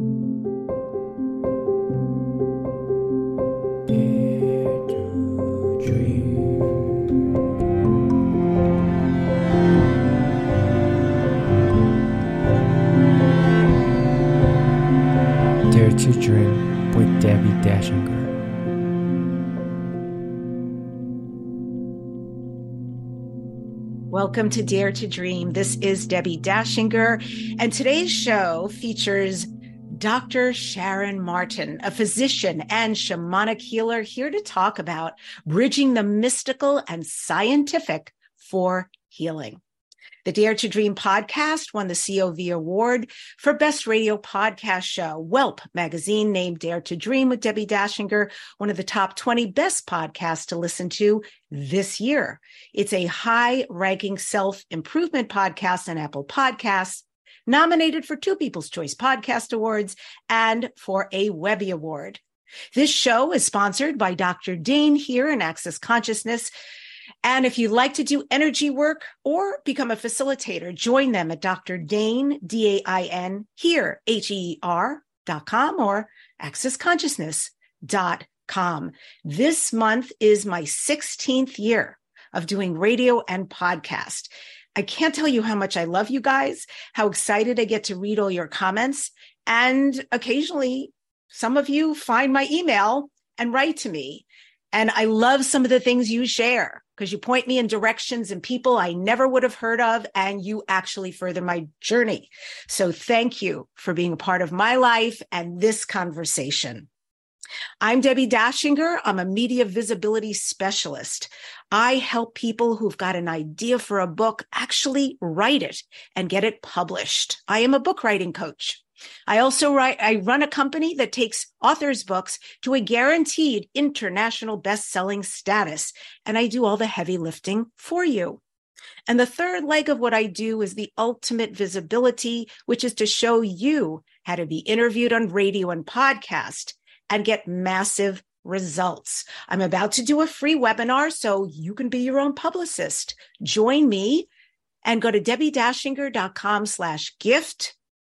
Dare to Dream with Debbi Dachinger. Welcome to Dare to Dream. This is Debbi Dachinger, and today's show features Dr. Sharon Martin, a physician and shamanic healer, here to talk about bridging the mystical and scientific for healing. The Dare to Dream podcast won the COV Award for Best Radio Podcast Show. Whelp magazine named Dare to Dream with Debbi Dachinger one of the top 20 best podcasts to listen to this year. It's a high-ranking self-improvement podcast on Apple Podcasts, nominated for 2 People's Choice Podcast Awards and for a Webby Award. This show is sponsored by Dr. Dane here in Access Consciousness. And if you'd like to do energy work or become a facilitator, join them at Dr. Dane, D-A-I-N, here, H-E-R.com or accessconsciousness.com. This month is my 16th year of doing radio and podcast. I can't tell you how much I love you guys, how excited I get to read all your comments. And occasionally, some of you find my email and write to me. And I love some of the things you share, because you point me in directions and people I never would have heard of, and you actually further my journey. So thank you for being a part of my life and this conversation. I'm Debbi Dachinger. I'm a media visibility specialist. I help people who've got an idea for a book actually write it and get it published. I am a book writing coach. I run a company that takes authors' books to a guaranteed international best-selling status, and I do all the heavy lifting for you. And the third leg of what I do is the ultimate visibility, which is to show you how to be interviewed on radio and podcast and get massive results. I'm about to do a free webinar so you can be your own publicist. Join me and go to debbidachinger.com/gift.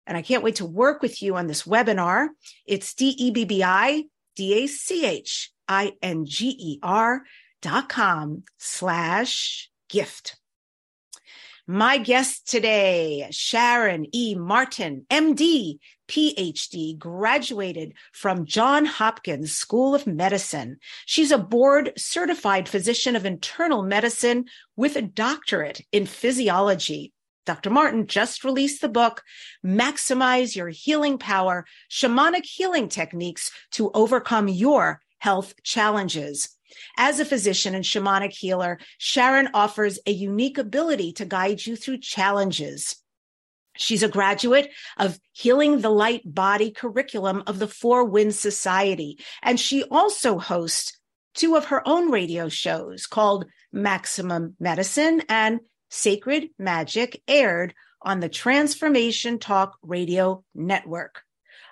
And I can't wait to work with you on this webinar. It's debbidachinger.com/gift. My guest today, Sharon E. Martin, MD, PhD, graduated from Johns Hopkins School of Medicine. She's a board-certified physician of internal medicine with a doctorate in physiology. Dr. Martin just released the book, Maximize Your Healing Power: Shamanic Healing Techniques to Overcome Your Health Challenges. As a physician and shamanic healer, Sharon offers a unique ability to guide you through challenges. She's a graduate of Healing the Light Body curriculum of the Four Winds Society, and she also hosts 2 of her own radio shows called Maximum Medicine and Sacred Magic, aired on the Transformation Talk Radio Network.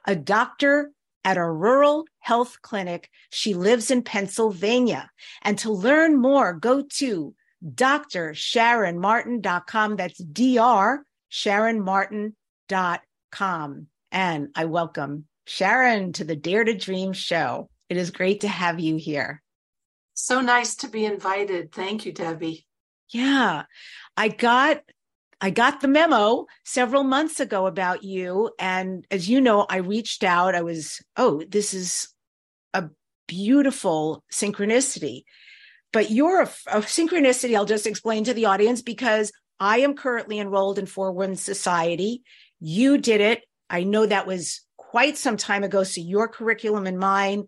A doctor at a rural health clinic, she lives in Pennsylvania. And to learn more, go to drsharonmartin.com. That's drsharonmartin.com. And I welcome Sharon to the Dare to Dream show. It is great to have you here. So nice to be invited. Thank you, Debbi. Yeah, I got the memo several months ago about you. And as you know, I reached out. This is a beautiful synchronicity. But you're a synchronicity, I'll just explain to the audience, because I am currently enrolled in Four Winds Society. You did it. I know that was quite some time ago. So your curriculum and mine,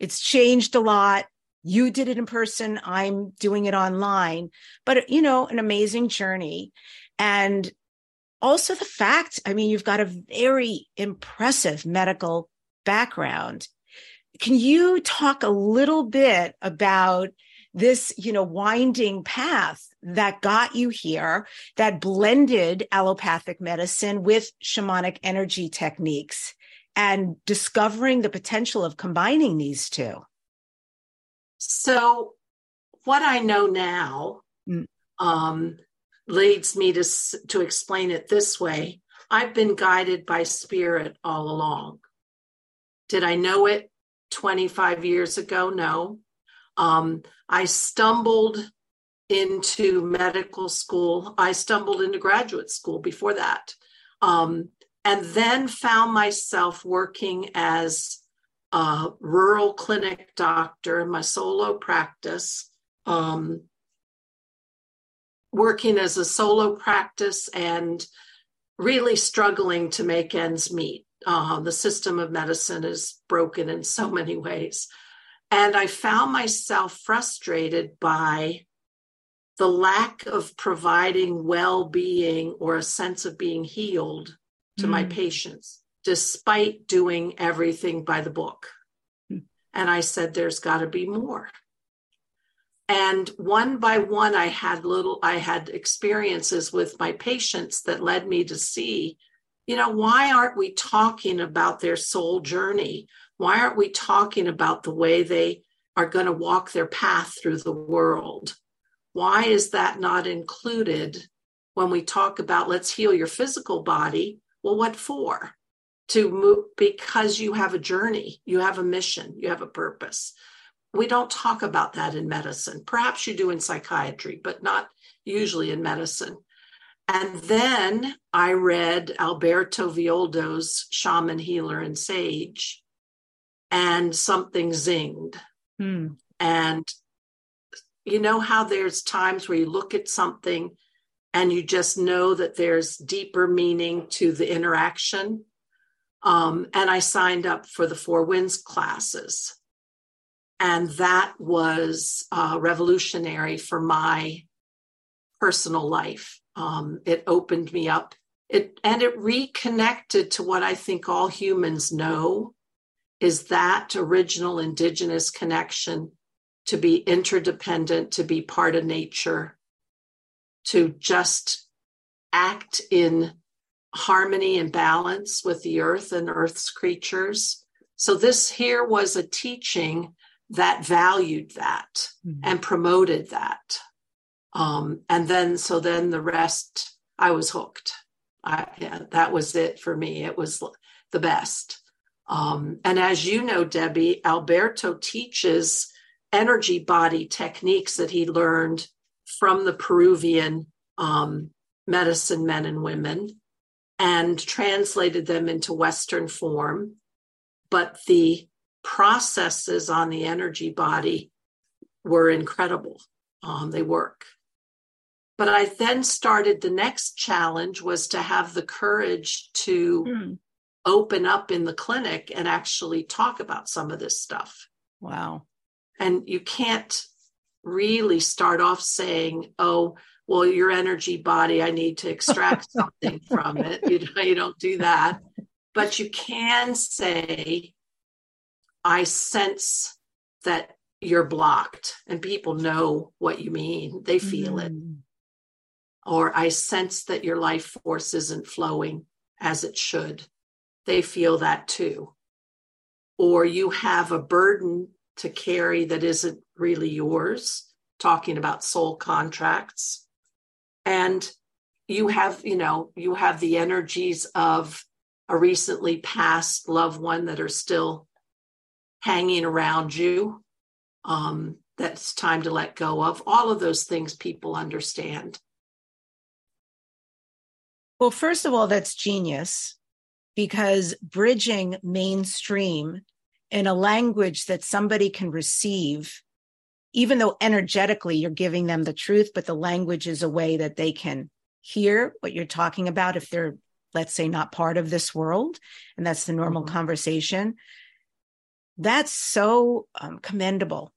it's changed a lot. You did it in person. I'm doing it online, but an amazing journey. And also the fact, you've got a very impressive medical background. Can you talk a little bit about this, winding path that got you here, that blended allopathic medicine with shamanic energy techniques and discovering the potential of combining these two? So what I know now leads me to explain it this way. I've been guided by spirit all along. Did I know it 25 years ago? No. I stumbled into medical school. I stumbled into graduate school before that. And then found myself working as a rural clinic doctor in my solo practice, and really struggling to make ends meet. The system of medicine is broken in so many ways. And I found myself frustrated by the lack of providing well-being or a sense of being healed to my patients, despite doing everything by the book. And I said, there's got to be more. And one by one, I had experiences with my patients that led me to see, why aren't we talking about their soul journey? Why aren't we talking about the way they are going to walk their path through the world? Why is that not included when we talk about let's heal your physical body? Well, what for? To move, because you have a journey, you have a mission, you have a purpose. We don't talk about that in medicine. Perhaps you do in psychiatry, but not usually in medicine. And then I read Alberto Villoldo's Shaman, Healer and Sage, and something zinged. And you know how there's times where you look at something and you just know that there's deeper meaning to the interaction. And I signed up for the Four Winds classes. And that was revolutionary for my personal life. It opened me up. It reconnected to what I think all humans know is that original indigenous connection to be interdependent, to be part of nature, to just act in harmony and balance with the earth and earth's creatures. So this here was a teaching that valued that and promoted that. And then the rest, I was hooked. That was it for me. It was the best. And as you know, Debbie, Alberto teaches energy body techniques that he learned from the Peruvian medicine men and women and translated them into Western form. But the processes on the energy body were incredible. They work. But I then started, the next challenge was to have the courage to open up in the clinic and actually talk about some of this stuff. Wow. And you can't really start off saying, oh, well, your energy body, I need to extract something from it. You don't do that. But you can say, I sense that you're blocked, and people know what you mean. They feel it. Or I sense that your life force isn't flowing as it should. They feel that too. Or you have a burden to carry that isn't really yours, talking about soul contracts. And you have, you have the energies of a recently passed loved one that are still hanging around you. That's time to let go of. All of those things people understand. Well, first of all, that's genius, because bridging mainstream in a language that somebody can receive, even though energetically you're giving them the truth, but the language is a way that they can hear what you're talking about if they're, let's say, not part of this world, and that's the normal conversation. That's so commendable,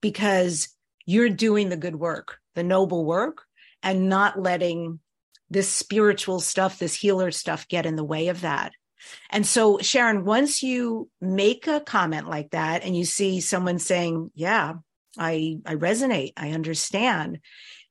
because you're doing the good work, the noble work, and not letting this spiritual stuff, this healer stuff get in the way of that. And so, Sharon, once you make a comment like that and you see someone saying, yeah, I resonate, I understand,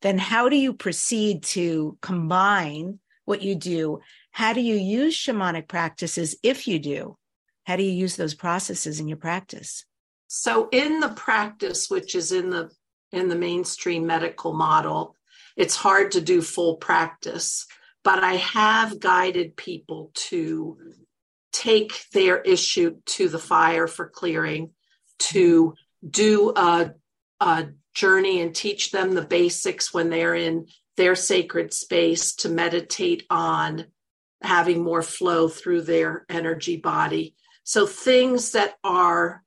then how do you proceed to combine what you do? How do you use shamanic practices if you do? How do you use those processes in your practice? So in the practice, which is in the mainstream medical model, it's hard to do full practice. but I have guided people to take their issue to the fire for clearing, to do a journey and teach them the basics when they're in their sacred space, to meditate on having more flow through their energy body. So things that are,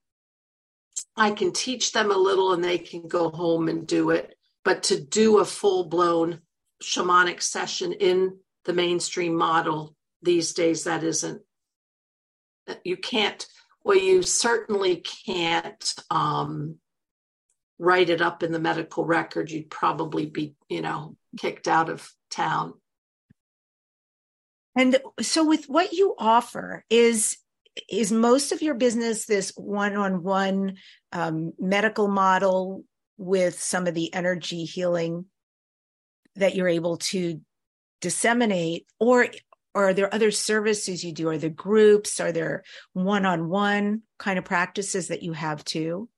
I can teach them a little and they can go home and do it, but to do a full-blown shamanic session in the mainstream model these days, that isn't, you can't, well, you certainly can't write it up in the medical record. You'd probably be, kicked out of town. And so with what you offer, is most of your business this one-on-one medical model with some of the energy healing that you're able to disseminate, or are there other services you do? Are there groups? Are there one-on-one kind of practices that you have too?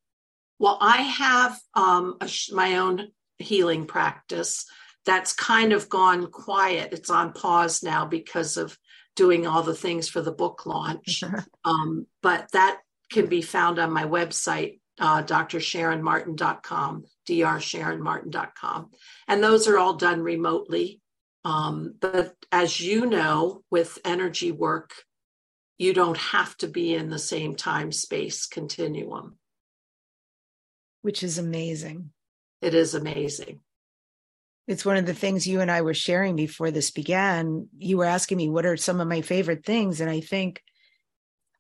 Well, I have my own healing practice that's kind of gone quiet. It's on pause now because of doing all the things for the book launch. But that can be found on my website, drsharonmartin.com, drsharonmartin.com. And those are all done remotely. But as you know, with energy work, you don't have to be in the same time space continuum. Which is amazing. It is amazing. It's one of the things you and I were sharing before this began. You were asking me, what are some of my favorite things? And I think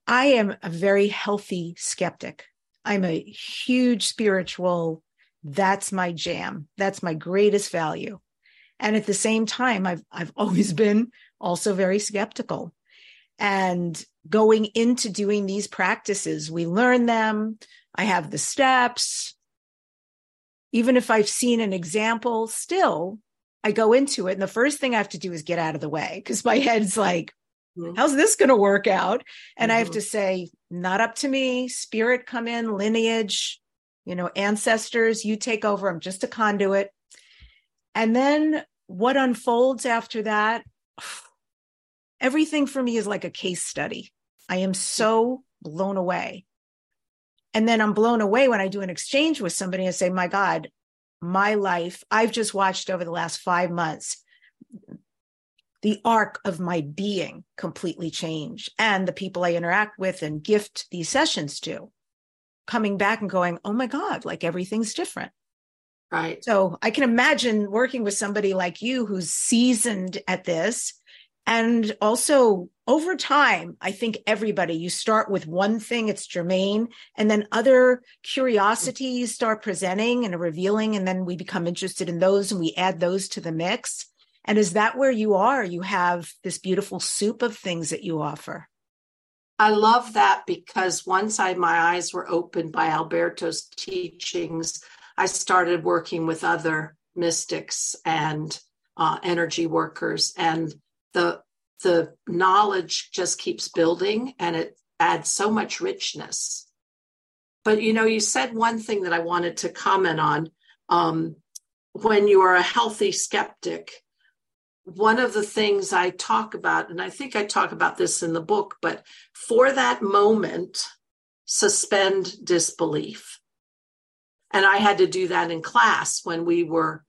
I am a very healthy skeptic. I'm a huge spiritual, that's my jam. That's my greatest value. And at the same time, I've always been also very skeptical. And going into doing these practices, we learn them. I have the steps. Even if I've seen an example, still, I go into it. And the first thing I have to do is get out of the way because my head's like, how's this going to work out? And I have to say, not up to me. Spirit, come in, lineage, ancestors, you take over. I'm just a conduit. And then what unfolds after that, everything for me is like a case study. I am so blown away. And then I'm blown away when I do an exchange with somebody and say, my God, my life, I've just watched over the last 5 months, the arc of my being completely change, and the people I interact with and gift these sessions to coming back and going, oh my God, like everything's different. Right. So I can imagine working with somebody like you who's seasoned at this. And also over time, I think everybody, you start with one thing, it's germane, and then other curiosities start presenting and revealing, and then we become interested in those and we add those to the mix. And is that where you are? You have this beautiful soup of things that you offer. I love that, because once my eyes were opened by Alberto's teachings, I started working with other mystics and energy workers, and the knowledge just keeps building, and it adds so much richness. But, you said one thing that I wanted to comment on. When you are a healthy skeptic, one of the things I talk about, and I think I talk about this in the book, but for that moment, suspend disbelief. And I had to do that in class when we were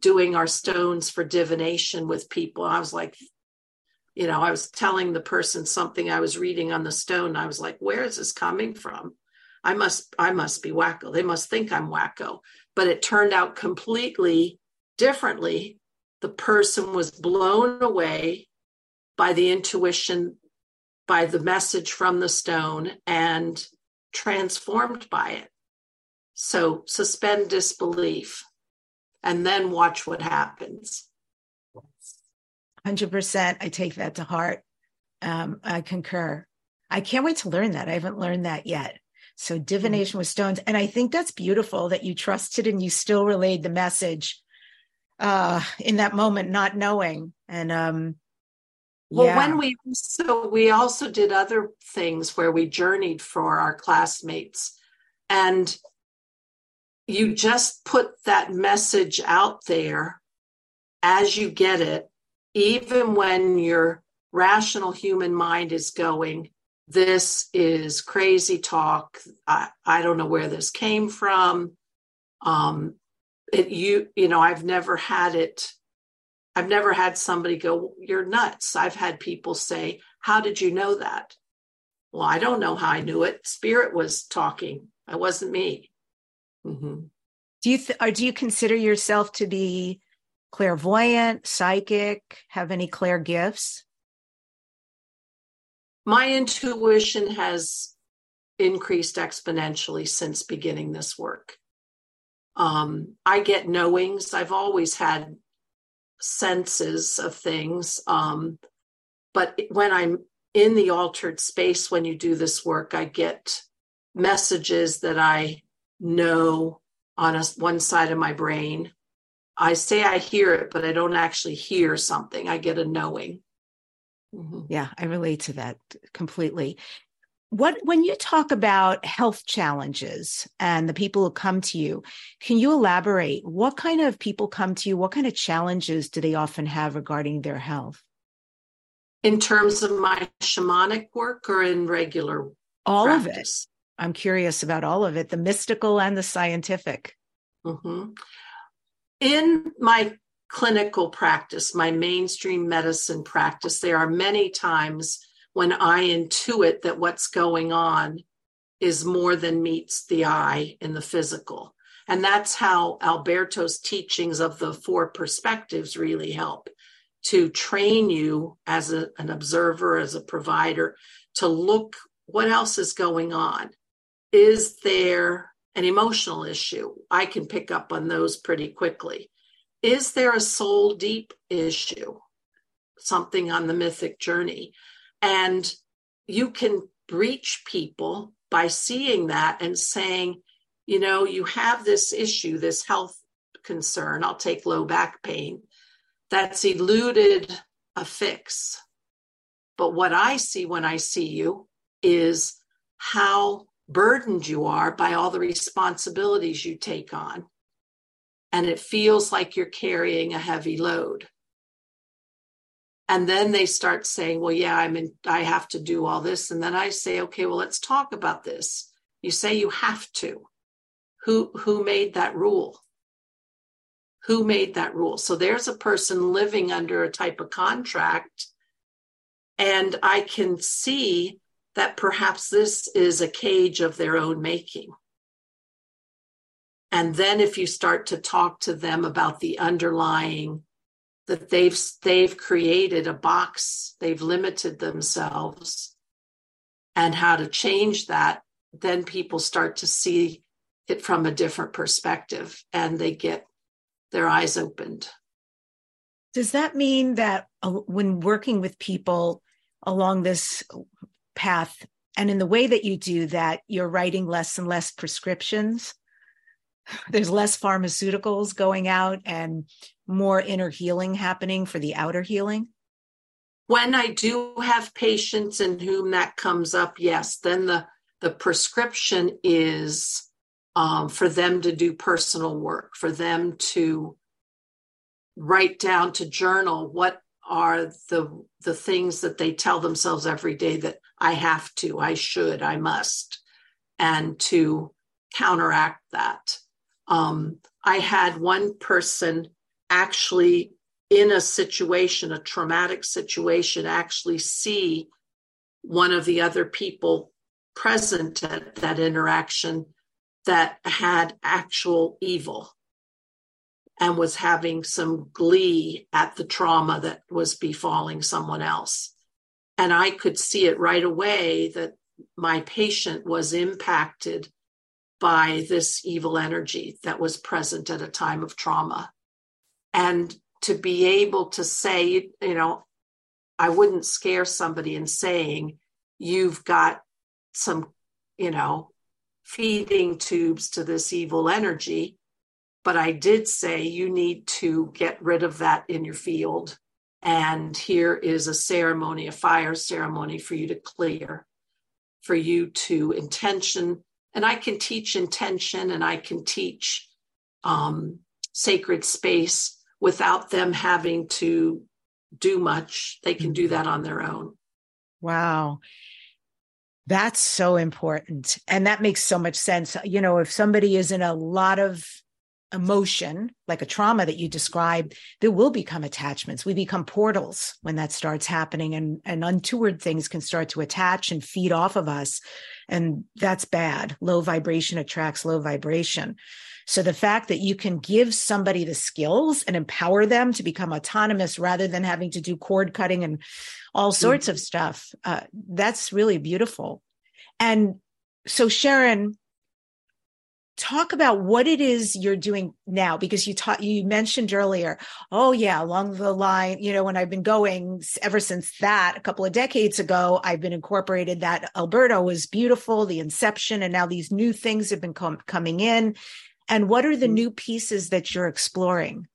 doing our stones for divination with people. I was like, I was telling the person something I was reading on the stone. And I was like, where is this coming from? I must be wacko. They must think I'm wacko. But it turned out completely differently. The person was blown away by the intuition, by the message from the stone, and transformed by it. So suspend disbelief and then watch what happens. 100%. I take that to heart. I concur. I can't wait to learn that. I haven't learned that yet. So divination with stones. And I think that's beautiful that you trusted and you still relayed the message in that moment, not knowing. And we also did other things where we journeyed for our classmates, and you just put that message out there as you get it, even when your rational human mind is going, this is crazy talk. I don't know where this came from. I've never had somebody go, you're nuts. I've had people say, how did you know that? Well, I don't know how I knew it. Spirit was talking. It wasn't me. Mm-hmm. Do you consider yourself to be clairvoyant, psychic, have any clair gifts? My intuition has increased exponentially since beginning this work. I get knowings. I've always had senses of things. But when I'm in the altered space, when you do this work, I get messages that I know on one side of my brain. I say I hear it, but I don't actually hear something. I get a knowing. Mm-hmm. Yeah, I relate to that completely. When you talk about health challenges and the people who come to you, can you elaborate? What kind of people come to you? What kind of challenges do they often have regarding their health? In terms of my shamanic work or in regular all practice? Of it. I'm curious about all of it, the mystical and the scientific. Mm-hmm. In my clinical practice, my mainstream medicine practice, there are many times when I intuit that what's going on is more than meets the eye in the physical. And that's how Alberto's teachings of the four perspectives really help to train you as an observer, as a provider, to look what else is going on. Is there an emotional issue? I can pick up on those pretty quickly. Is there a soul deep issue? Something on the mythic journey? And you can reach people by seeing that and saying, you know, you have this issue, this health concern. I'll take low back pain. That's eluded a fix. But what I see when I see you is how burdened you are by all the responsibilities you take on. And it feels like you're carrying a heavy load. And then they start saying, well, yeah, I have to do all this. And then I say, okay, well, let's talk about this. You say you have to. Who made that rule? Who made that rule? So there's a person living under a type of contract. And I can see that perhaps this is a cage of their own making. And then if you start to talk to them about the underlying, that they've created a box, they've limited themselves, and how to change that, then people start to see it from a different perspective and they get their eyes opened. Does that mean that when working with people along this path, and in the way that you do that, you're writing less and less prescriptions? There's less pharmaceuticals going out and more inner healing happening for the outer healing? When I do have patients in whom that comes up, yes, then the prescription is for them to do personal work, for them to write down, to journal what are the things that they tell themselves every day that I have to, I should, I must, and to counteract that. I had one person actually in a situation, a traumatic situation, actually see one of the other people present at that interaction that had actual evil and was having some glee at the trauma that was befalling someone else. And I could see it right away that my patient was impacted by this evil energy that was present at a time of trauma. And to be able to say, you know, I wouldn't scare somebody in saying, you've got some, you know, feeding tubes to this evil energy. But I did say, you need to get rid of that in your field. And here is a ceremony, a fire ceremony for you to clear, for you to intention. And I can teach intention and I can teach sacred space without them having to do much. They can do that on their own. Wow. That's so important. And that makes so much sense. You know, if somebody is in a lot of emotion, like a trauma that you described, there will become attachments. We become portals when that starts happening, and untoward things can start to attach and feed off of us. And that's bad. Low vibration attracts low vibration. So the fact that you can give somebody the skills and empower them to become autonomous rather than having to do cord cutting and all sorts of stuff, that's really beautiful. And so, Sharon, talk about what it is you're doing now, because you mentioned earlier, oh yeah, along the line, you know, when I've been going ever since that a couple of decades ago, I've been incorporated that Alberto was beautiful, the inception, and now these new things have been coming in. And what are the new pieces that you're exploring?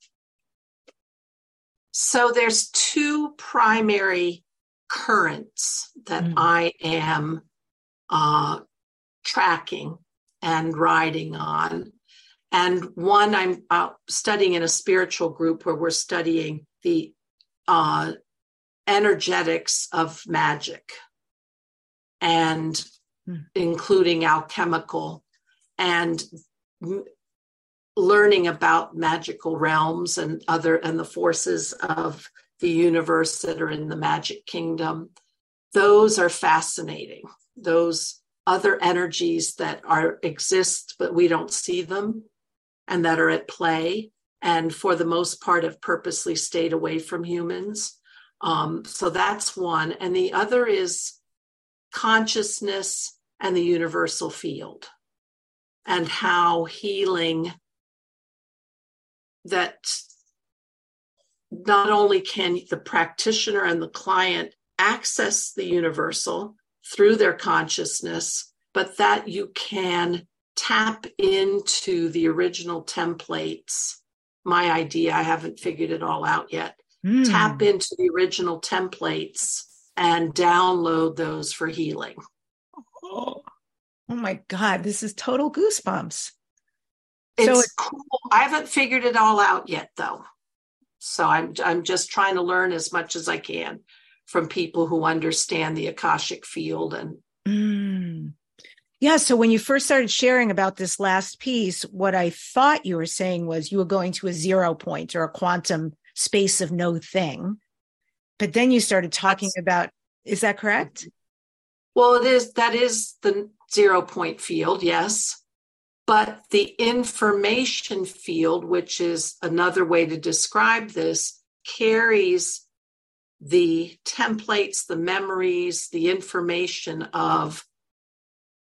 So there's two primary currents that I am tracking and riding on. And one I'm studying in a spiritual group where we're studying the energetics of magic, and including alchemical, and learning about magical realms and the forces of the universe that are in the magic kingdom. Those are fascinating. Those other energies that exist, but we don't see them, and that are at play, and for the most part have purposely stayed away from humans. So that's one. And the other is consciousness and the universal field, and how healing that not only can the practitioner and the client access the universal through their consciousness, but that you can tap into the original templates. My idea, I haven't figured it all out yet. Tap into the original templates and download those for healing. Oh my God, this is total goosebumps. It's cool. I haven't figured it all out yet, though. So I'm just trying to learn as much as I can from people who understand the Akashic field. And yeah, so when you first started sharing about this last piece, what I thought you were saying was you were going to a zero point or a quantum space of no thing. But then you started talking about, is that correct? Well, that is the 0 point field, yes. But the information field, which is another way to describe this, carries the templates, the memories, the information of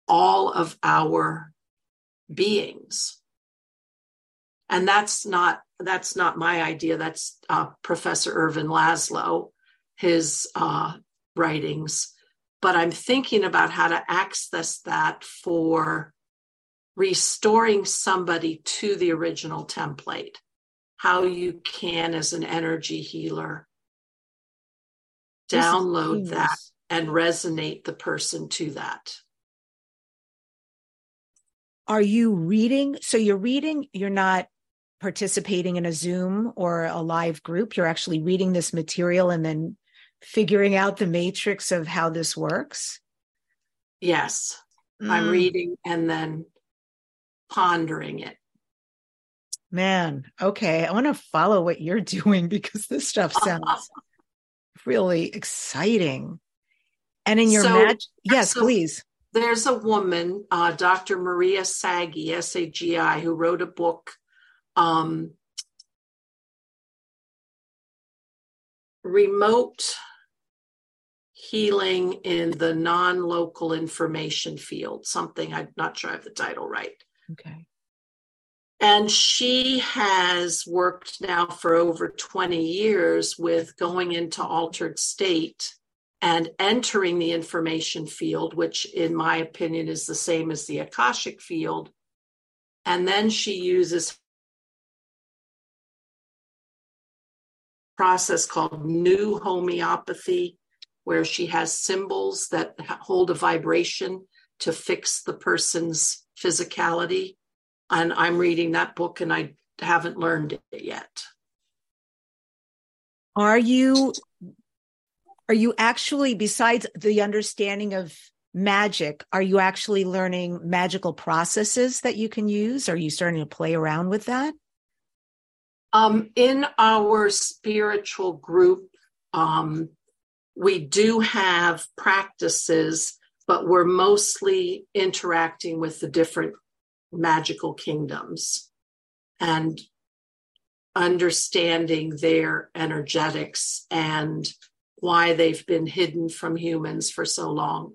all of our beings. And that's not my idea. That's Professor Irvin Laszlo, his writings. But I'm thinking about how to access that for restoring somebody to the original template, how you can, as an energy healer, download that and resonate the person to that. Are you reading? So you're reading, you're not participating in a Zoom or a live group. You're actually reading this material and then figuring out the matrix of how this works? Yes. I'm reading and then pondering it. Man, okay. I want to follow what you're doing, because this stuff sounds really exciting. And in your yes, please. There's a woman, Dr. Maria Sagi, S-A-G-I, who wrote a book, Remote Healing in the Non-Local Information Field, something, I'm not sure I have the title right. Okay. And she has worked now for over 20 years with going into altered state and entering the information field, which in my opinion is the same as the Akashic field. And then she uses a process called new homeopathy, where she has symbols that hold a vibration to fix the person's physicality. And I'm reading that book, and I haven't learned it yet. Are you are you actually, besides the understanding of magic, are you actually learning magical processes that you can use? Are you starting to play around with that? In our spiritual group, we do have practices, but we're mostly interacting with the different magical kingdoms and understanding their energetics and why they've been hidden from humans for so long.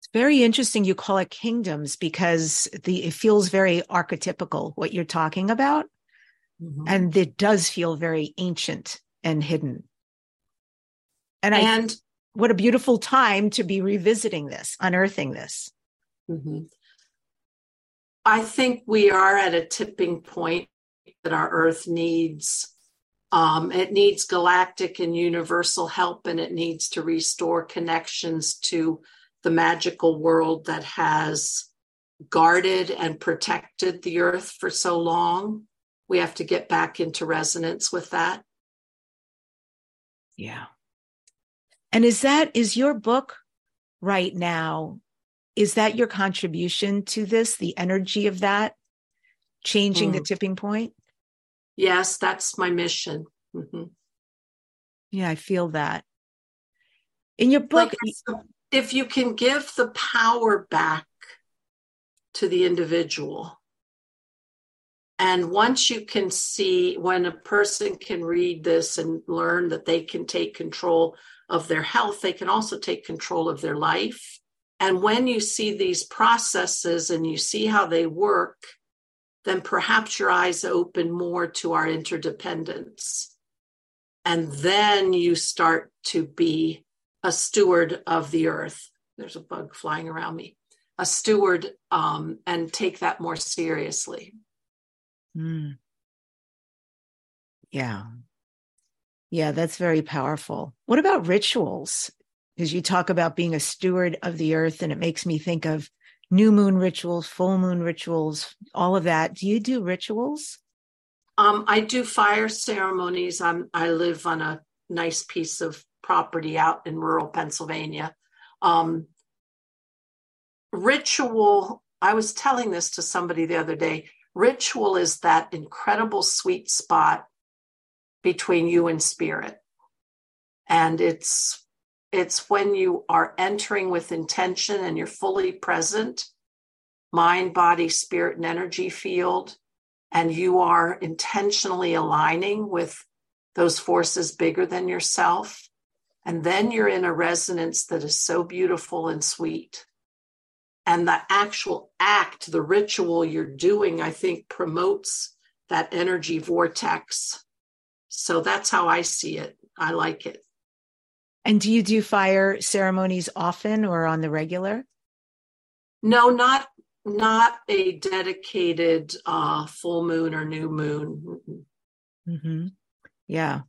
It's very interesting you call it kingdoms, because it feels very archetypical, what you're talking about. Mm-hmm. And it does feel very ancient and hidden. And what a beautiful time to be revisiting this, unearthing this. Mm-hmm. I think we are at a tipping point that our Earth needs. It needs galactic and universal help, and it needs to restore connections to the magical world that has guarded and protected the Earth for so long. We have to get back into resonance with that. Yeah. And is your book right now, is that your contribution to this, the energy of that, changing the tipping point? Yes, that's my mission. Mm-hmm. Yeah, I feel that. In your book, if you can give the power back to the individual, and once you can see, when a person can read this and learn that they can take control of their health, they can also take control of their life. And when you see these processes and you see how they work, then perhaps your eyes open more to our interdependence. And then you start to be a steward of the earth. There's a bug flying around me. A steward, and take that more seriously. Mm. Yeah. Yeah, that's very powerful. What about rituals? Because you talk about being a steward of the earth, and it makes me think of new moon rituals, full moon rituals, all of that. Do you do rituals? I do fire ceremonies. I live on a nice piece of property out in rural Pennsylvania. Ritual, I was telling this to somebody the other day, ritual is that incredible sweet spot between you and spirit. And it's when you are entering with intention and you're fully present, mind, body, spirit, and energy field, and you are intentionally aligning with those forces bigger than yourself. And then you're in a resonance that is so beautiful and sweet. And the actual act, the ritual you're doing, I think promotes that energy vortex. So that's how I see it. I like it. And do you do fire ceremonies often or on the regular? No, not a dedicated full moon or new moon. Mm-hmm. Yeah.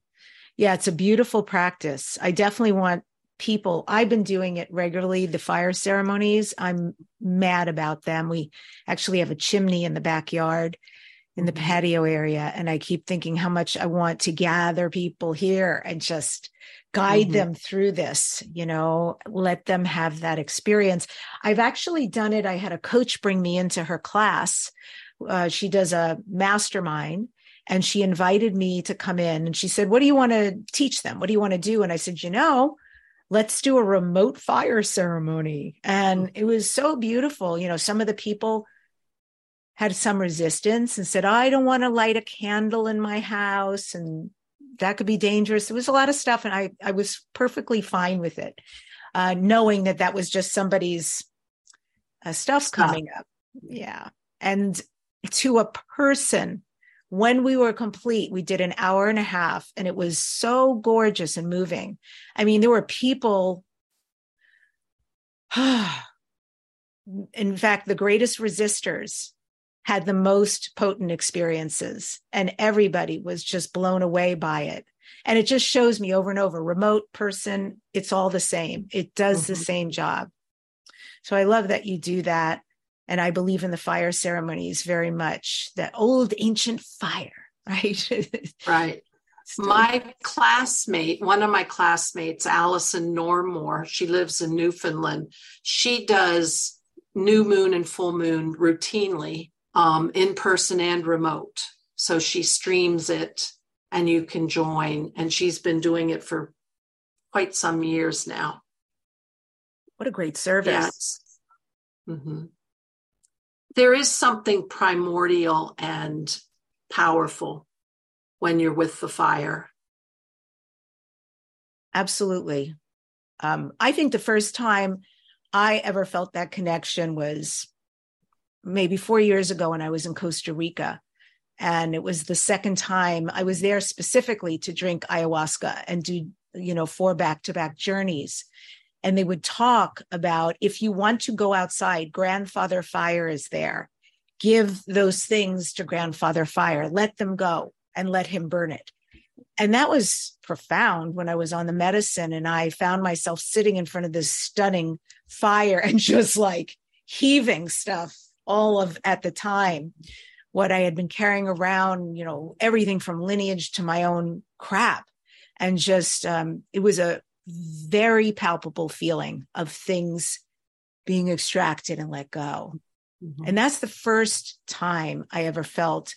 Yeah, it's a beautiful practice. I definitely want people. I've been doing it regularly, the fire ceremonies. I'm mad about them. We actually have a chimney in the backyard in the patio area, and I keep thinking how much I want to gather people here and just guide them through this, let them have that experience. I've actually done it. I had a coach bring me into her class. She does a mastermind, and she invited me to come in, and she said, what do you want to teach them? What do you want to do? And I said, let's do a remote fire ceremony. And it was so beautiful. Some of the people had some resistance and said, I don't want to light a candle in my house, and that could be dangerous. It was a lot of stuff. And I was perfectly fine with it, knowing that was just somebody's stuff coming up. Yeah. And to a person, when we were complete, we did an hour and a half, and it was so gorgeous and moving. I mean, there were people, in fact, the greatest resistors had the most potent experiences, and everybody was just blown away by it. And it just shows me over and over, remote person, it's all the same. It does the same job. So I love that you do that. And I believe in the fire ceremonies very much, that old ancient fire, right? Right. One of my classmates, Alison Normore, she lives in Newfoundland. She does new moon and full moon routinely, in person and remote. So she streams it and you can join. And she's been doing it for quite some years now. What a great service. Yes. Mm-hmm. There is something primordial and powerful when you're with the fire. Absolutely. I think the first time I ever felt that connection was maybe 4 years ago when I was in Costa Rica. And it was the second time I was there specifically to drink ayahuasca and do, you know, 4 back-to-back journeys. And they would talk about, if you want to go outside, grandfather fire is there. Give those things to grandfather fire. Let them go and let him burn it. And that was profound when I was on the medicine and I found myself sitting in front of this stunning fire and just like heaving stuff all of, at the time, what I had been carrying around, you know, everything from lineage to my own crap. And just, it was a very palpable feeling of things being extracted and let go. Mm-hmm. And that's the first time I ever felt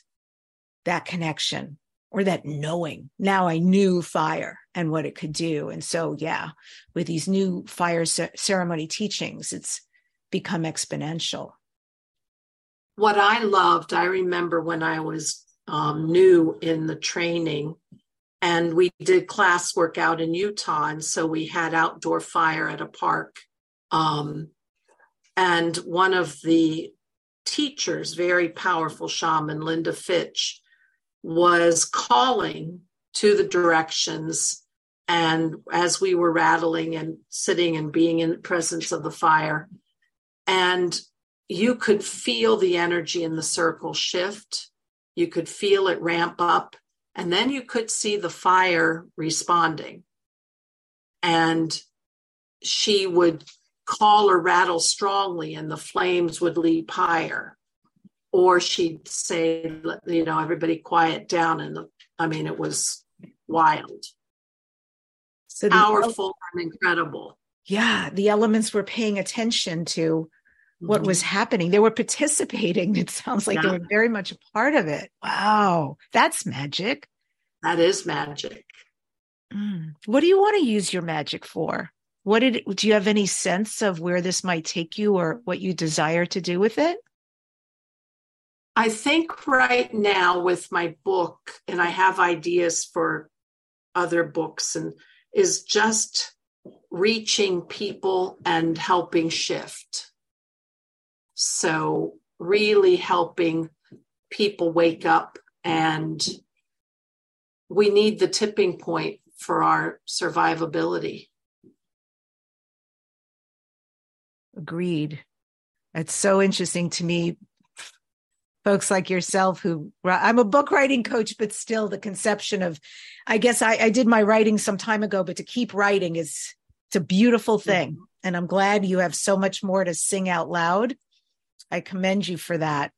that connection or that knowing. Now I knew fire and what it could do. And so, yeah, with these new fire ceremony teachings, it's become exponential. What I loved, I remember when I was new in the training, and we did classwork out in Utah. And so we had outdoor fire at a park. And one of the teachers, very powerful shaman, Linda Fitch, was calling to the directions. And as we were rattling and sitting and being in the presence of the fire, and you could feel the energy in the circle shift. You could feel it ramp up. And then you could see the fire responding. And she would call or rattle strongly and the flames would leap higher. Or she'd say, you know, everybody quiet down. And it was wild. So powerful and incredible. Yeah, the elements were paying attention to what was happening. They were participating. It sounds like they were very much a part of it. Wow. That's magic. That is magic. Mm. What do you want to use your magic for? Do you have any sense of where this might take you or what you desire to do with it? I think right now with my book, and I have ideas for other books, and is just reaching people and helping shift. So really helping people wake up, and we need the tipping point for our survivability. Agreed. It's so interesting to me, folks like yourself who, I'm a book writing coach, but still the conception of, I guess I did my writing some time ago, but to keep writing is, it's a beautiful thing. Mm-hmm. And I'm glad you have so much more to sing out loud. I commend you for that.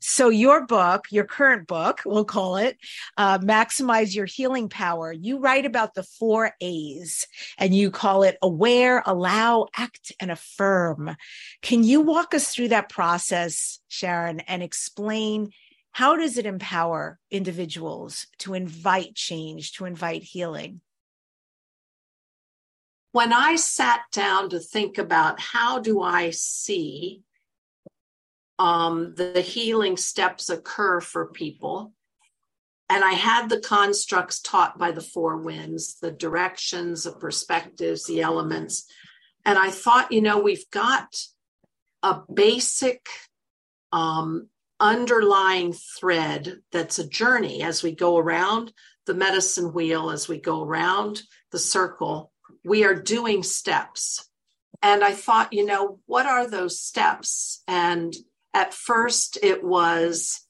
So your book, your current book, we'll call it, Maximize Your Healing Power. You write about the 4 A's and you call it aware, allow, act, and affirm. Can you walk us through that process, Sharon, and explain how does it empower individuals to invite change, to invite healing? When I sat down to think about how do I see the healing steps occur for people. And I had the constructs taught by the 4 winds, the directions, the perspectives, the elements. And I thought, you know, we've got a basic underlying thread that's a journey as we go around the medicine wheel, as we go around the circle, we are doing steps. And I thought, you know, what are those steps? And at first it was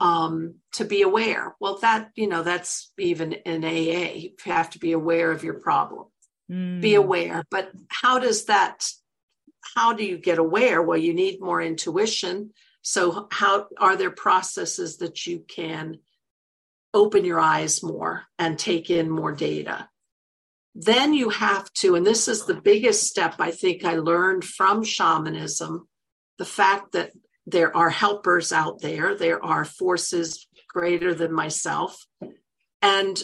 to be aware. Well, that, you know, that's even in AA, you have to be aware of your problem, be aware. But how do you get aware? Well, you need more intuition. So how are there processes that you can open your eyes more and take in more data. Then you have to, and this is the biggest step I think I learned from shamanism, the fact that there are helpers out there. There are forces greater than myself. And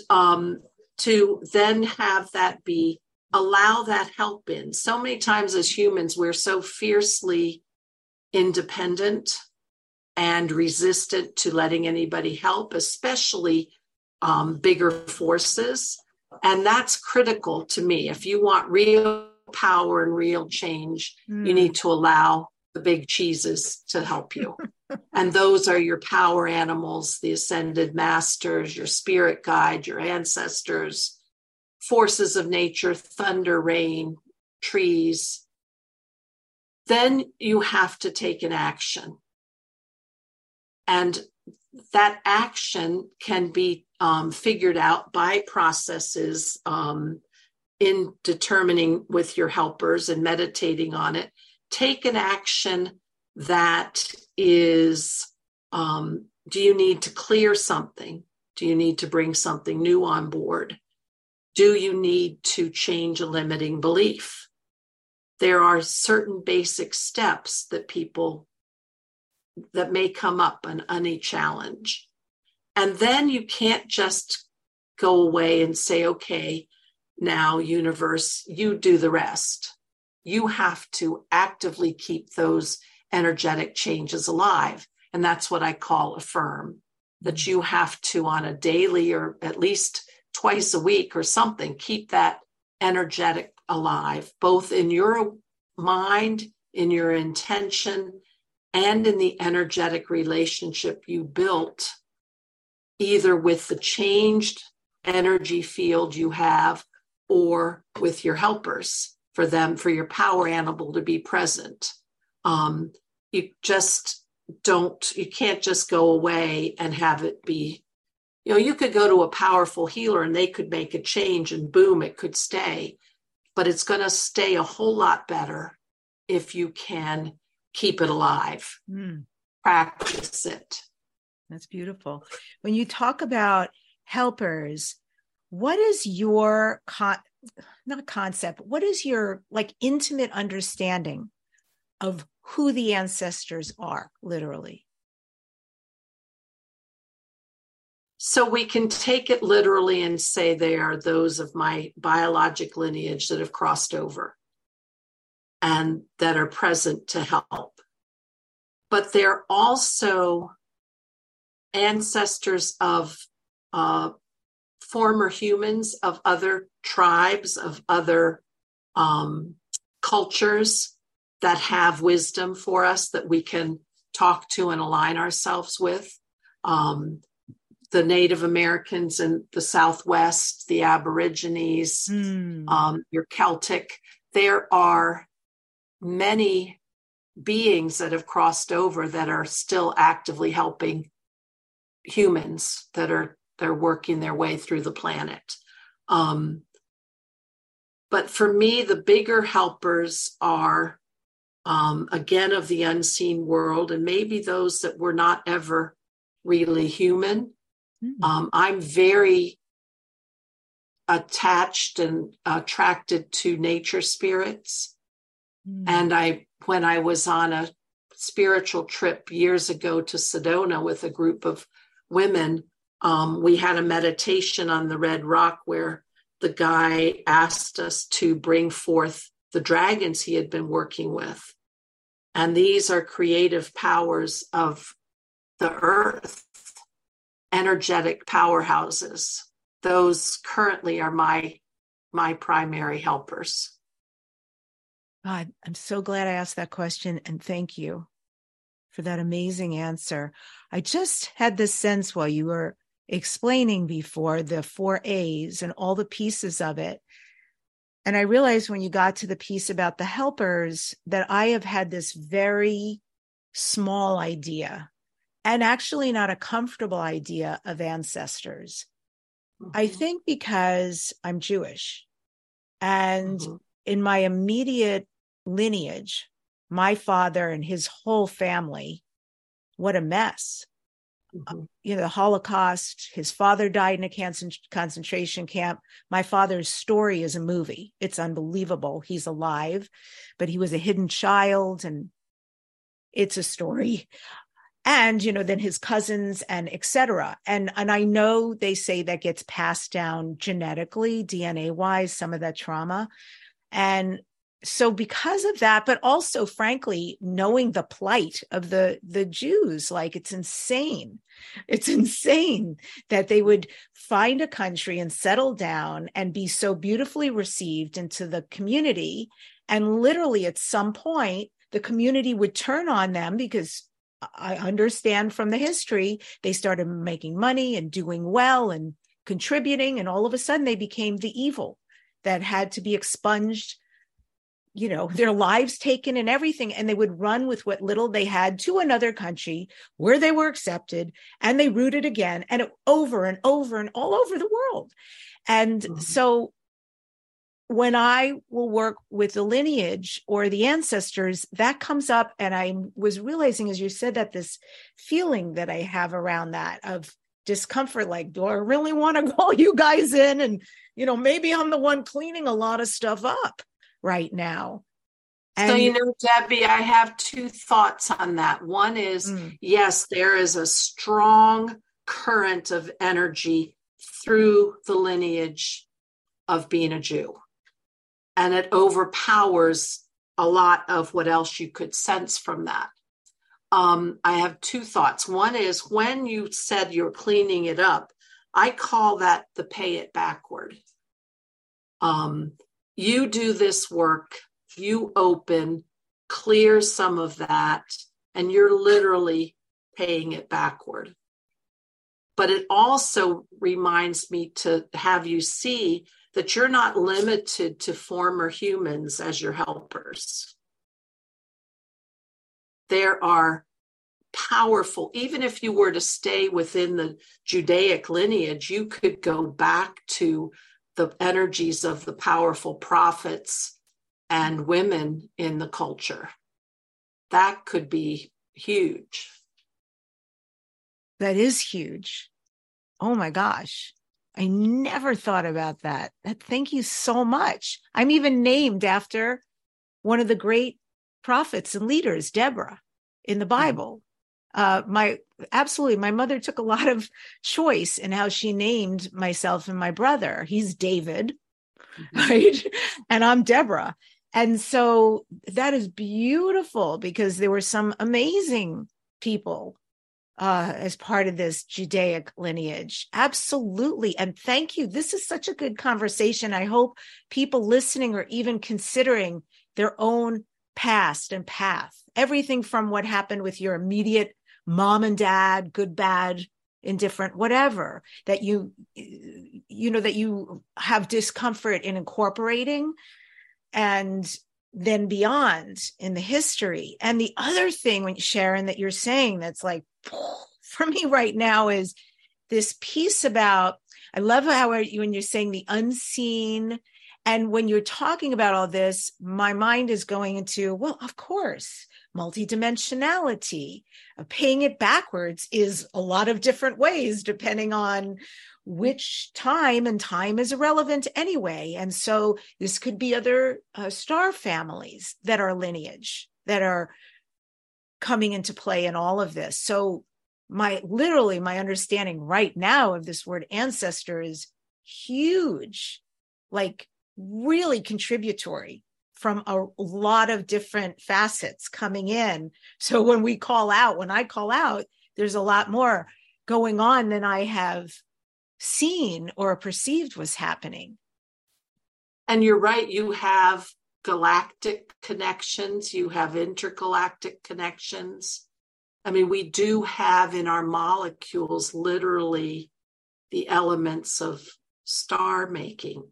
to then have that be, allow that help in. So many times as humans, we're so fiercely independent and resistant to letting anybody help, especially bigger forces. And that's critical to me. If you want real power and real change, you need to allow the big cheeses to help you. And those are your power animals, the ascended masters, your spirit guide, your ancestors, forces of nature, thunder, rain, trees. Then you have to take an action. And that action can be figured out by processes in determining with your helpers and meditating on it. Take an action that is, do you need to clear something? Do you need to bring something new on board? Do you need to change a limiting belief? There are certain basic steps that people, that may come up on any challenge. And then you can't just go away and say, okay, now universe, you do the rest. You have to actively keep those energetic changes alive. And that's what I call affirm, that you have to on a daily or at least twice a week or something, keep that energetic alive, both in your mind, in your intention, and in the energetic relationship you built, either with the changed energy field you have or with your helpers, for them, for your power animal to be present. You can't just go away and have it be, you know, you could go to a powerful healer and they could make a change and boom, it could stay, but it's going to stay a whole lot better if you can keep it alive, practice it. That's beautiful. When you talk about helpers, what is your what is your like intimate understanding of who the ancestors are, literally? So we can take it literally and say they are those of my biologic lineage that have crossed over and that are present to help. But they're also ancestors of former humans, of other tribes, of other cultures that have wisdom for us that we can talk to and align ourselves with. The Native Americans in the Southwest, the Aborigines, your Celtic. There are many beings that have crossed over that are still actively helping humans that are they're working their way through the planet. But for me, the bigger helpers are, again, of the unseen world, and maybe those that were not ever really human. I'm very attached and attracted to nature spirits. And when I was on a spiritual trip years ago to Sedona with a group of women, we had a meditation on the Red Rock where the guy asked us to bring forth the dragons he had been working with. And these are creative powers of the earth, energetic powerhouses. Those currently are my primary helpers. God, I'm so glad I asked that question, and thank you for that amazing answer. I just had this sense while you were explaining before the 4 A's and all the pieces of it. And I realized when you got to the piece about the helpers that I have had this very small idea, and actually not a comfortable idea, of ancestors. I think because I'm Jewish, and in my immediate lineage, my father and his whole family, what a mess. you know, the Holocaust, his father died in a concentration camp. My father's story is a movie. It's unbelievable. He's alive, but he was a hidden child, and it's a story. And, you know, then his cousins and et cetera. And I know they say that gets passed down genetically, DNA wise, some of that trauma. And so because of that, but also, frankly, knowing the plight of the Jews, like it's insane. It's insane that they would find a country and settle down and be so beautifully received into the community. And literally at some point, the community would turn on them because I understand from the history, they started making money and doing well and contributing. And all of a sudden they became the evil that had to be expunged, you know, their lives taken and everything. And they would run with what little they had to another country where they were accepted, and they rooted again, and over and over and all over the world. And so when I will work with the lineage or the ancestors, that comes up. And I was realizing, as you said, that this feeling that I have around that of discomfort, like, do I really want to call you guys in? And, you know, maybe I'm the one cleaning a lot of stuff up right now. And so, you know, Debbi, I have two thoughts on that. One is, yes, there is a strong current of energy through the lineage of being a Jew. And it overpowers a lot of what else you could sense from that. I have two thoughts. One is, when you said you're cleaning it up, I call that the pay it backward. You do this work, you open, clear some of that, and you're literally paying it backward. But it also reminds me to have you see that you're not limited to former humans as your helpers. There are powerful, even if you were to stay within the Judaic lineage, you could go back to the energies of the powerful prophets and women in the culture. That could be huge. That is huge. Oh my gosh. I never thought about that. Thank you so much. I'm even named after one of the great prophets and leaders, Deborah, in the Bible. My mother took a lot of choice in how she named myself and my brother. He's David, right? And I'm Deborah. And so that is beautiful, because there were some amazing people as part of this Judaic lineage. Absolutely. And thank you. This is such a good conversation. I hope people listening are even considering their own past and path. Everything from what happened with your immediate mom and dad, good, bad, indifferent, whatever, that you know, that you have discomfort in incorporating, and then beyond in the history. And the other thing, when Sharon, that you're saying, that's like, for me right now, is this piece about, I love how when you're saying the unseen, and when you're talking about all this, my mind is going into, well, of course, multidimensionality, paying it backwards is a lot of different ways depending on which time, and time is irrelevant anyway. And so this could be other star families that are lineage that are coming into play in all of this. So my understanding right now of this word ancestor is huge, like really contributory from a lot of different facets coming in. So when I call out, there's a lot more going on than I have seen or perceived was happening. And you're right, you have galactic connections, you have intergalactic connections. I mean, we do have in our molecules literally the elements of star making.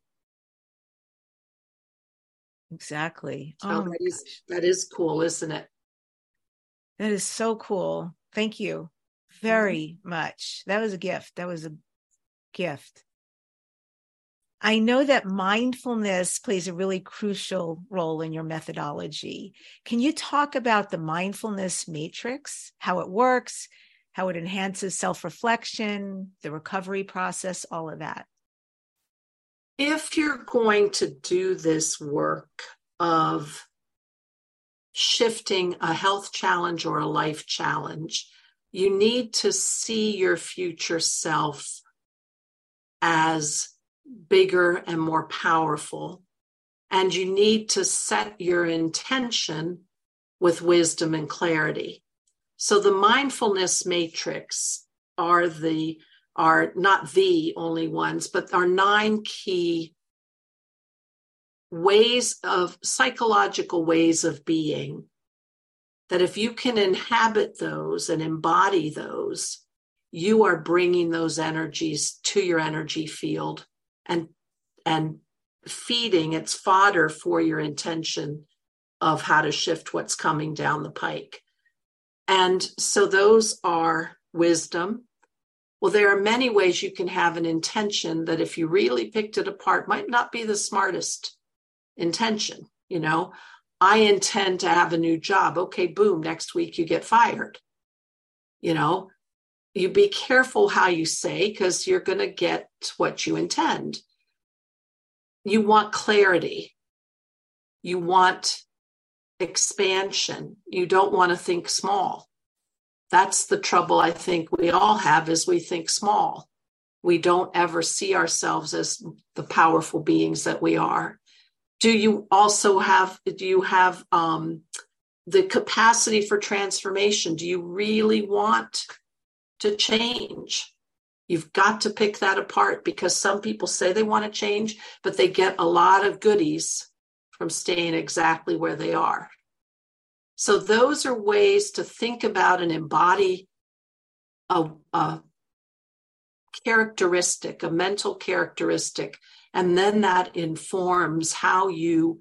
Exactly. Oh, that is cool, isn't it? That is so cool. Thank you very much. That was a gift. I know that mindfulness plays a really crucial role in your methodology. Can you talk about the mindfulness matrix, how it works, how it enhances self-reflection, the recovery process, all of that. If you're going to do this work of shifting a health challenge or a life challenge, you need to see your future self as bigger and more powerful. And you need to set your intention with wisdom and clarity. So the mindfulness matrix are not the only ones, but are 9 key ways of psychological ways of being, that if you can inhabit those and embody those, you are bringing those energies to your energy field and feeding its fodder for your intention of how to shift what's coming down the pike. And so those are wisdom. Well, there are many ways you can have an intention that, if you really picked it apart, might not be the smartest intention. You know, I intend to have a new job. Okay, boom, next week you get fired. You know, you be careful how you say, because you're going to get what you intend. You want clarity. You want expansion. You don't want to think small. That's the trouble I think we all have, is we think small. We don't ever see ourselves as the powerful beings that we are. Do you have the capacity for transformation? Do you really want to change? You've got to pick that apart, because some people say they want to change, but they get a lot of goodies from staying exactly where they are. So those are ways to think about and embody a characteristic, a mental characteristic, and then that informs how you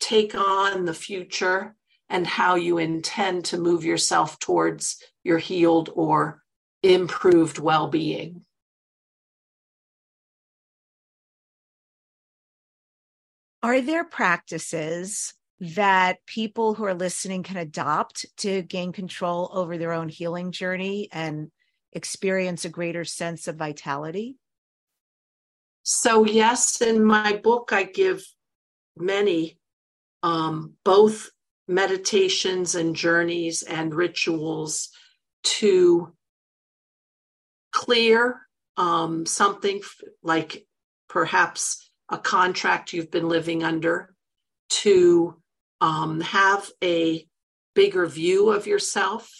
take on the future and how you intend to move yourself towards your healed or improved well-being. Are there practices that people who are listening can adopt to gain control over their own healing journey and experience a greater sense of vitality? So yes, in my book, I give many, both meditations and journeys and rituals to clear something like perhaps a contract you've been living under, to have a bigger view of yourself,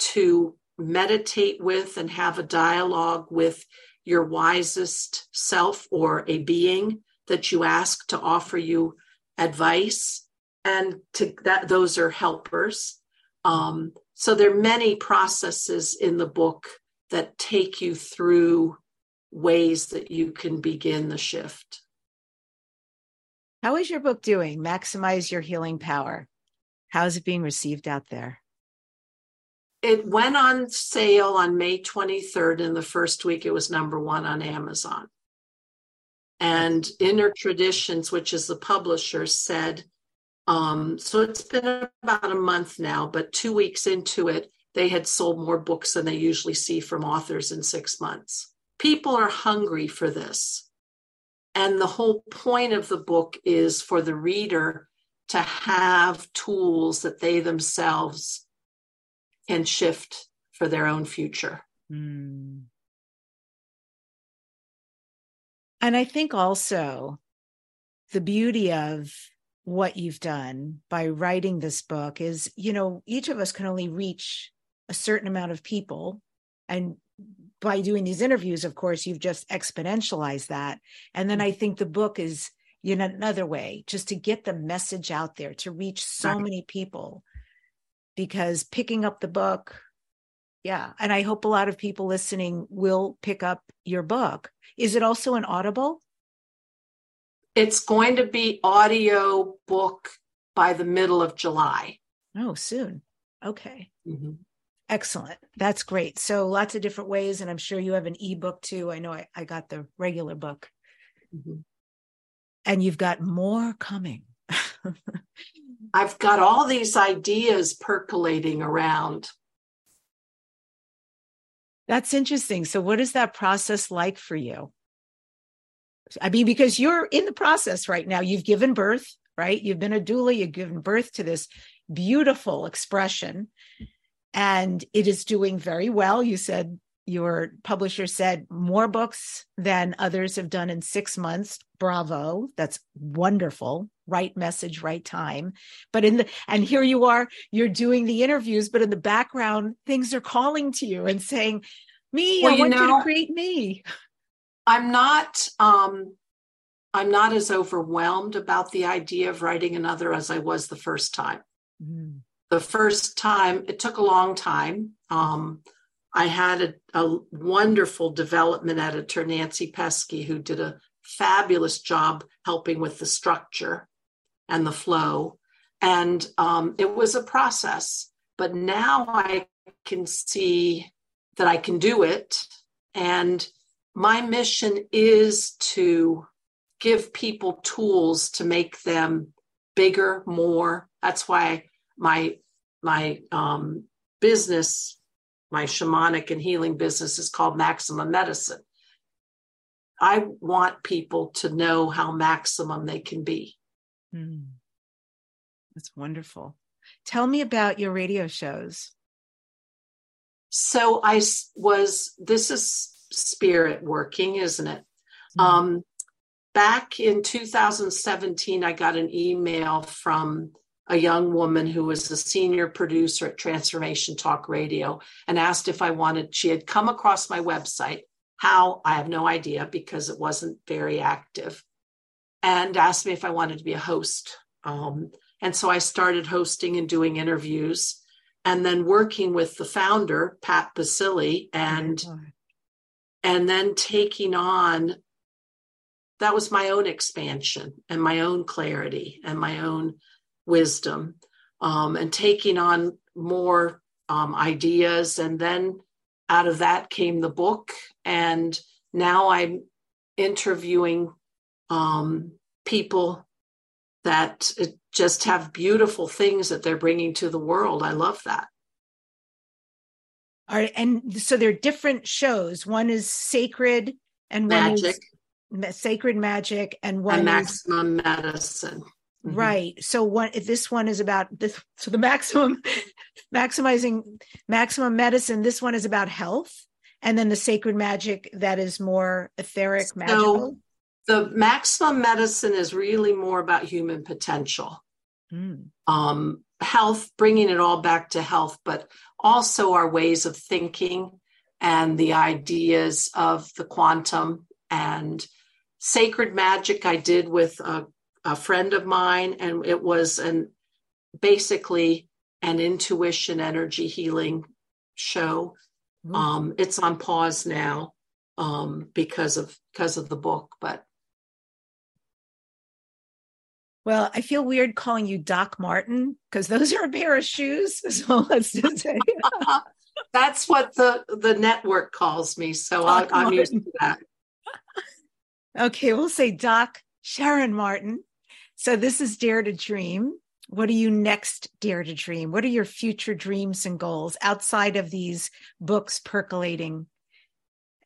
to meditate with and have a dialogue with your wisest self or a being that you ask to offer you advice, and to that, those are helpers. So there are many processes in the book that take you through ways that you can begin the shift. How is your book doing, Maximize Your Healing Power? How is it being received out there? It went on sale on May 23rd. In the first week, it was #1 on Amazon. And Inner Traditions, which is the publisher, said, so it's been about a month now, but 2 weeks into it, they had sold more books than they usually see from authors in 6 months. People are hungry for this. And the whole point of the book is for the reader to have tools that they themselves can shift for their own future. Mm. And I think also the beauty of what you've done by writing this book is, you know, each of us can only reach a certain amount of people. And by doing these interviews, of course, you've just exponentialized that. And then I think the book is, you know, another way just to get the message out there, to reach so many people, because picking up the book. Yeah. And I hope a lot of people listening will pick up your book. Is it also an Audible? It's going to be audio book by the middle of July. Oh, soon. Okay. Mm-hmm. Excellent. That's great. So lots of different ways. And I'm sure you have an ebook too. I know I got the regular book. Mm-hmm. And you've got more coming. I've got all these ideas percolating around. That's interesting. So what is that process like for you? I mean, because you're in the process right now, you've given birth, right? You've been a doula, you've given birth to this beautiful expression and it is doing very well. You said your publisher said more books than others have done in 6 months. Bravo. That's wonderful. Right message, right time. But and here you are, you're doing the interviews, but in the background, things are calling to you and saying, me, well, I want you to create me. I'm not as overwhelmed about the idea of writing another as I was the first time. Mm. The first time, it took a long time. I had a wonderful development editor, Nancy Pesky, who did a fabulous job helping with the structure and the flow. And it was a process, but now I can see that I can do it. And my mission is to give people tools to make them bigger, more. That's why my business, my shamanic and healing business, is called Maximum Medicine. I want people to know how maximum they can be. Mm. That's wonderful. Tell me about your radio shows. So this is spirit working, isn't it? Mm. Back in 2017, I got an email from a young woman who was a senior producer at Transformation Talk Radio and asked if I wanted, she had come across my website, how, I have no idea because it wasn't very active, and asked me if I wanted to be a host. And so I started hosting and doing interviews and then working with the founder, Pat Basili, and then taking on, that was my own expansion and my own clarity and my own wisdom, and taking on more ideas. And then out of that came the book. And now I'm interviewing people that just have beautiful things that they're bringing to the world. I love that. All right. And so there are different shows. One is Sacred and Magic. One is Sacred Magic and one and Maximum Medicine. Mm-hmm. Right. So this one is about this. So the maximum medicine. This one is about health, and then the Sacred Magic, that is more etheric. So magical. The Maximum Medicine is really more about human potential, health, bringing it all back to health, but also our ways of thinking and the ideas of the quantum. And Sacred Magic I did with a friend of mine, and it was basically an intuition energy healing show. Mm-hmm. It's on pause now because of the book. But well, I feel weird calling you Doc Martin because those are a pair of shoes. So let's just say that's what the network calls me. So I'm used to that. Okay, we'll say Doc Sharon Martin. So this is Dare to Dream. What do you next dare to dream? What are your future dreams and goals outside of these books percolating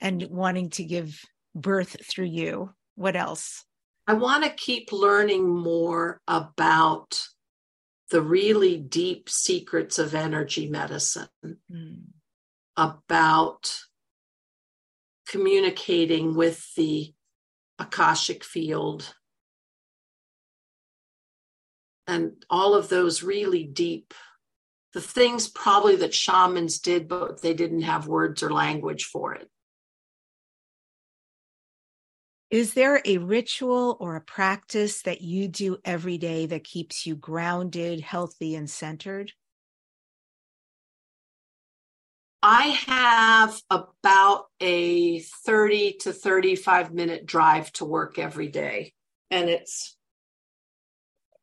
and wanting to give birth through you? What else? I want to keep learning more about the really deep secrets of energy medicine, about communicating with the Akashic field, and all of those really deep, the things probably that shamans did, but they didn't have words or language for it. Is there a ritual or a practice that you do every day that keeps you grounded, healthy, and centered? I have about a 30 to 35-minute drive to work every day, and it's,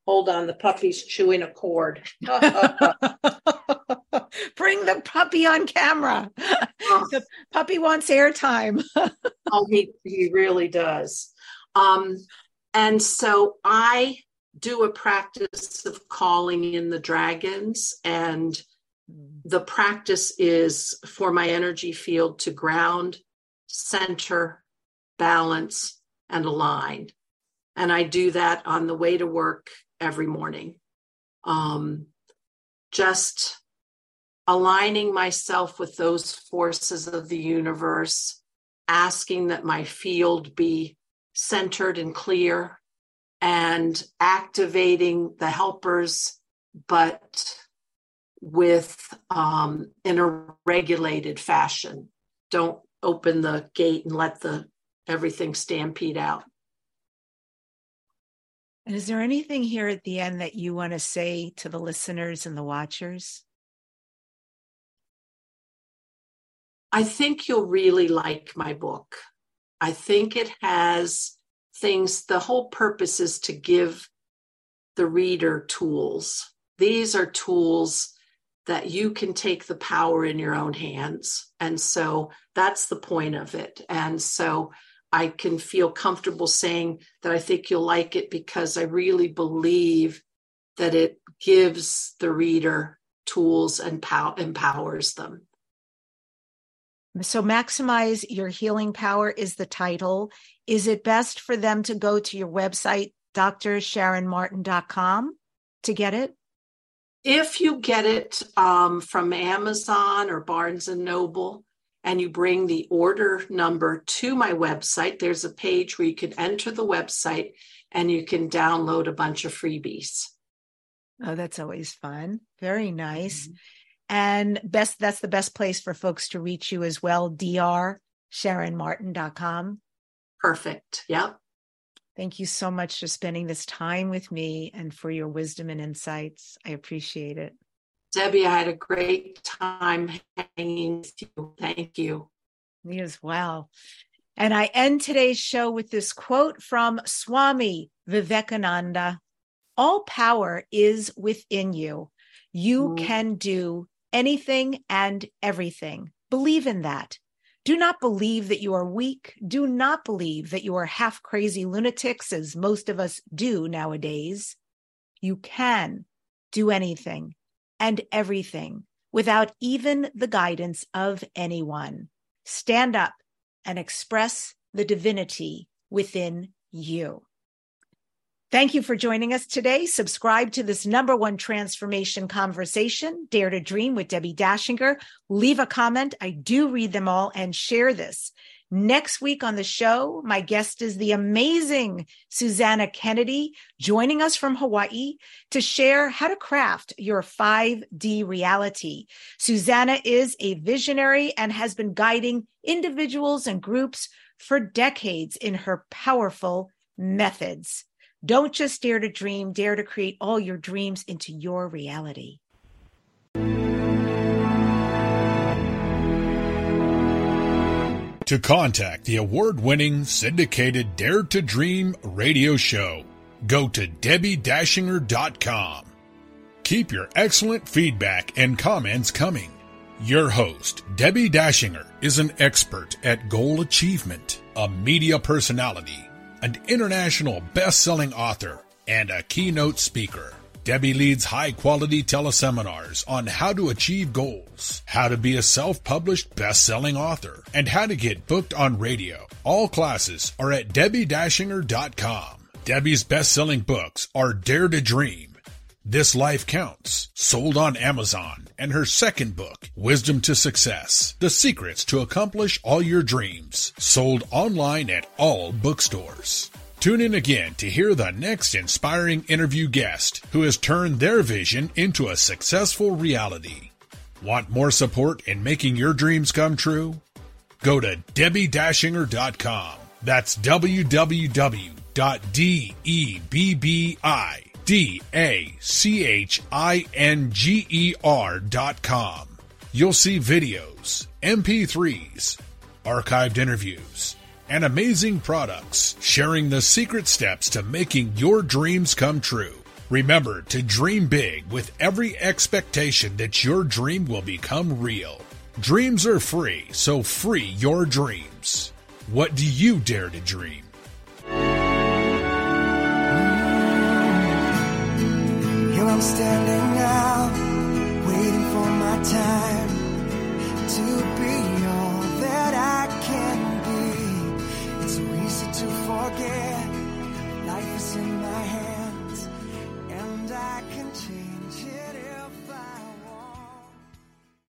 hold on, the puppy's chewing a cord. Bring the puppy on camera. The puppy wants airtime. Oh, he really does. And so I do a practice of calling in the dragons and The practice is for my energy field to ground, center, balance, and align. And I do that on the way to work every morning. Just aligning myself with those forces of the universe, asking that my field be centered and clear, and activating the helpers, but with in a regulated fashion. Don't open the gate and let the everything stampede out. And is there anything here at the end that you want to say to the listeners and the watchers? I think you'll really like my book. I think it has things, the whole purpose is to give the reader tools. These are tools that you can take the power in your own hands. And so that's the point of it. And so I can feel comfortable saying that I think you'll like it because I really believe that it gives the reader tools and empowers them. So Maximize Your Healing Power is the title. Is it best for them to go to your website, drsharonmartin.com, to get it? If you get it from Amazon or Barnes & Noble, and you bring the order number to my website, there's a page where you can enter the website and you can download a bunch of freebies. Oh, that's always fun. Very nice. Mm-hmm. And that's the best place for folks to reach you as well, drsharonmartin.com. Perfect. Yep. Thank you so much for spending this time with me and for your wisdom and insights. I appreciate it. Debbi, I had a great time hanging with you. Thank you. Me as well. And I end today's show with this quote from Swami Vivekananda. All power is within you. You can do anything and everything. Believe in that. Do not believe that you are weak. Do not believe that you are half crazy lunatics, as most of us do nowadays. You can do anything and everything without even the guidance of anyone. Stand up and express the divinity within you. Thank you for joining us today. Subscribe to this #1 transformation conversation, Dare to Dream with Debbi Dachinger. Leave a comment. I do read them all, and share this. Next week on the show, my guest is the amazing Susanna Kennedy, joining us from Hawaii to share how to craft your 5D reality. Susanna is a visionary and has been guiding individuals and groups for decades in her powerful methods. Don't just dare to dream, dare to create all your dreams into your reality. To contact the award-winning syndicated Dare to Dream radio show, go to debbidachinger.com. Keep your excellent feedback and comments coming. Your host, Debbi Dachinger, is an expert at goal achievement, a media personality, an international best-selling author, and a keynote speaker. Debbi leads high-quality teleseminars on how to achieve goals, how to be a self-published best-selling author, and how to get booked on radio. All classes are at debbidachinger.com. Debbi's best-selling books are Dare to Dream, This Life Counts, sold on Amazon, and her second book, Wisdom to Success, The Secrets to Accomplish All Your Dreams, sold online at all bookstores. Tune in again to hear the next inspiring interview guest who has turned their vision into a successful reality. Want more support in making your dreams come true? Go to debbidachinger.com. That's www.debbidachinger.com. You'll see videos, MP3s, archived interviews, and amazing products, sharing the secret steps to making your dreams come true. Remember to dream big with every expectation that your dream will become real. Dreams are free, so free your dreams. What do you dare to dream? Here I'm standing.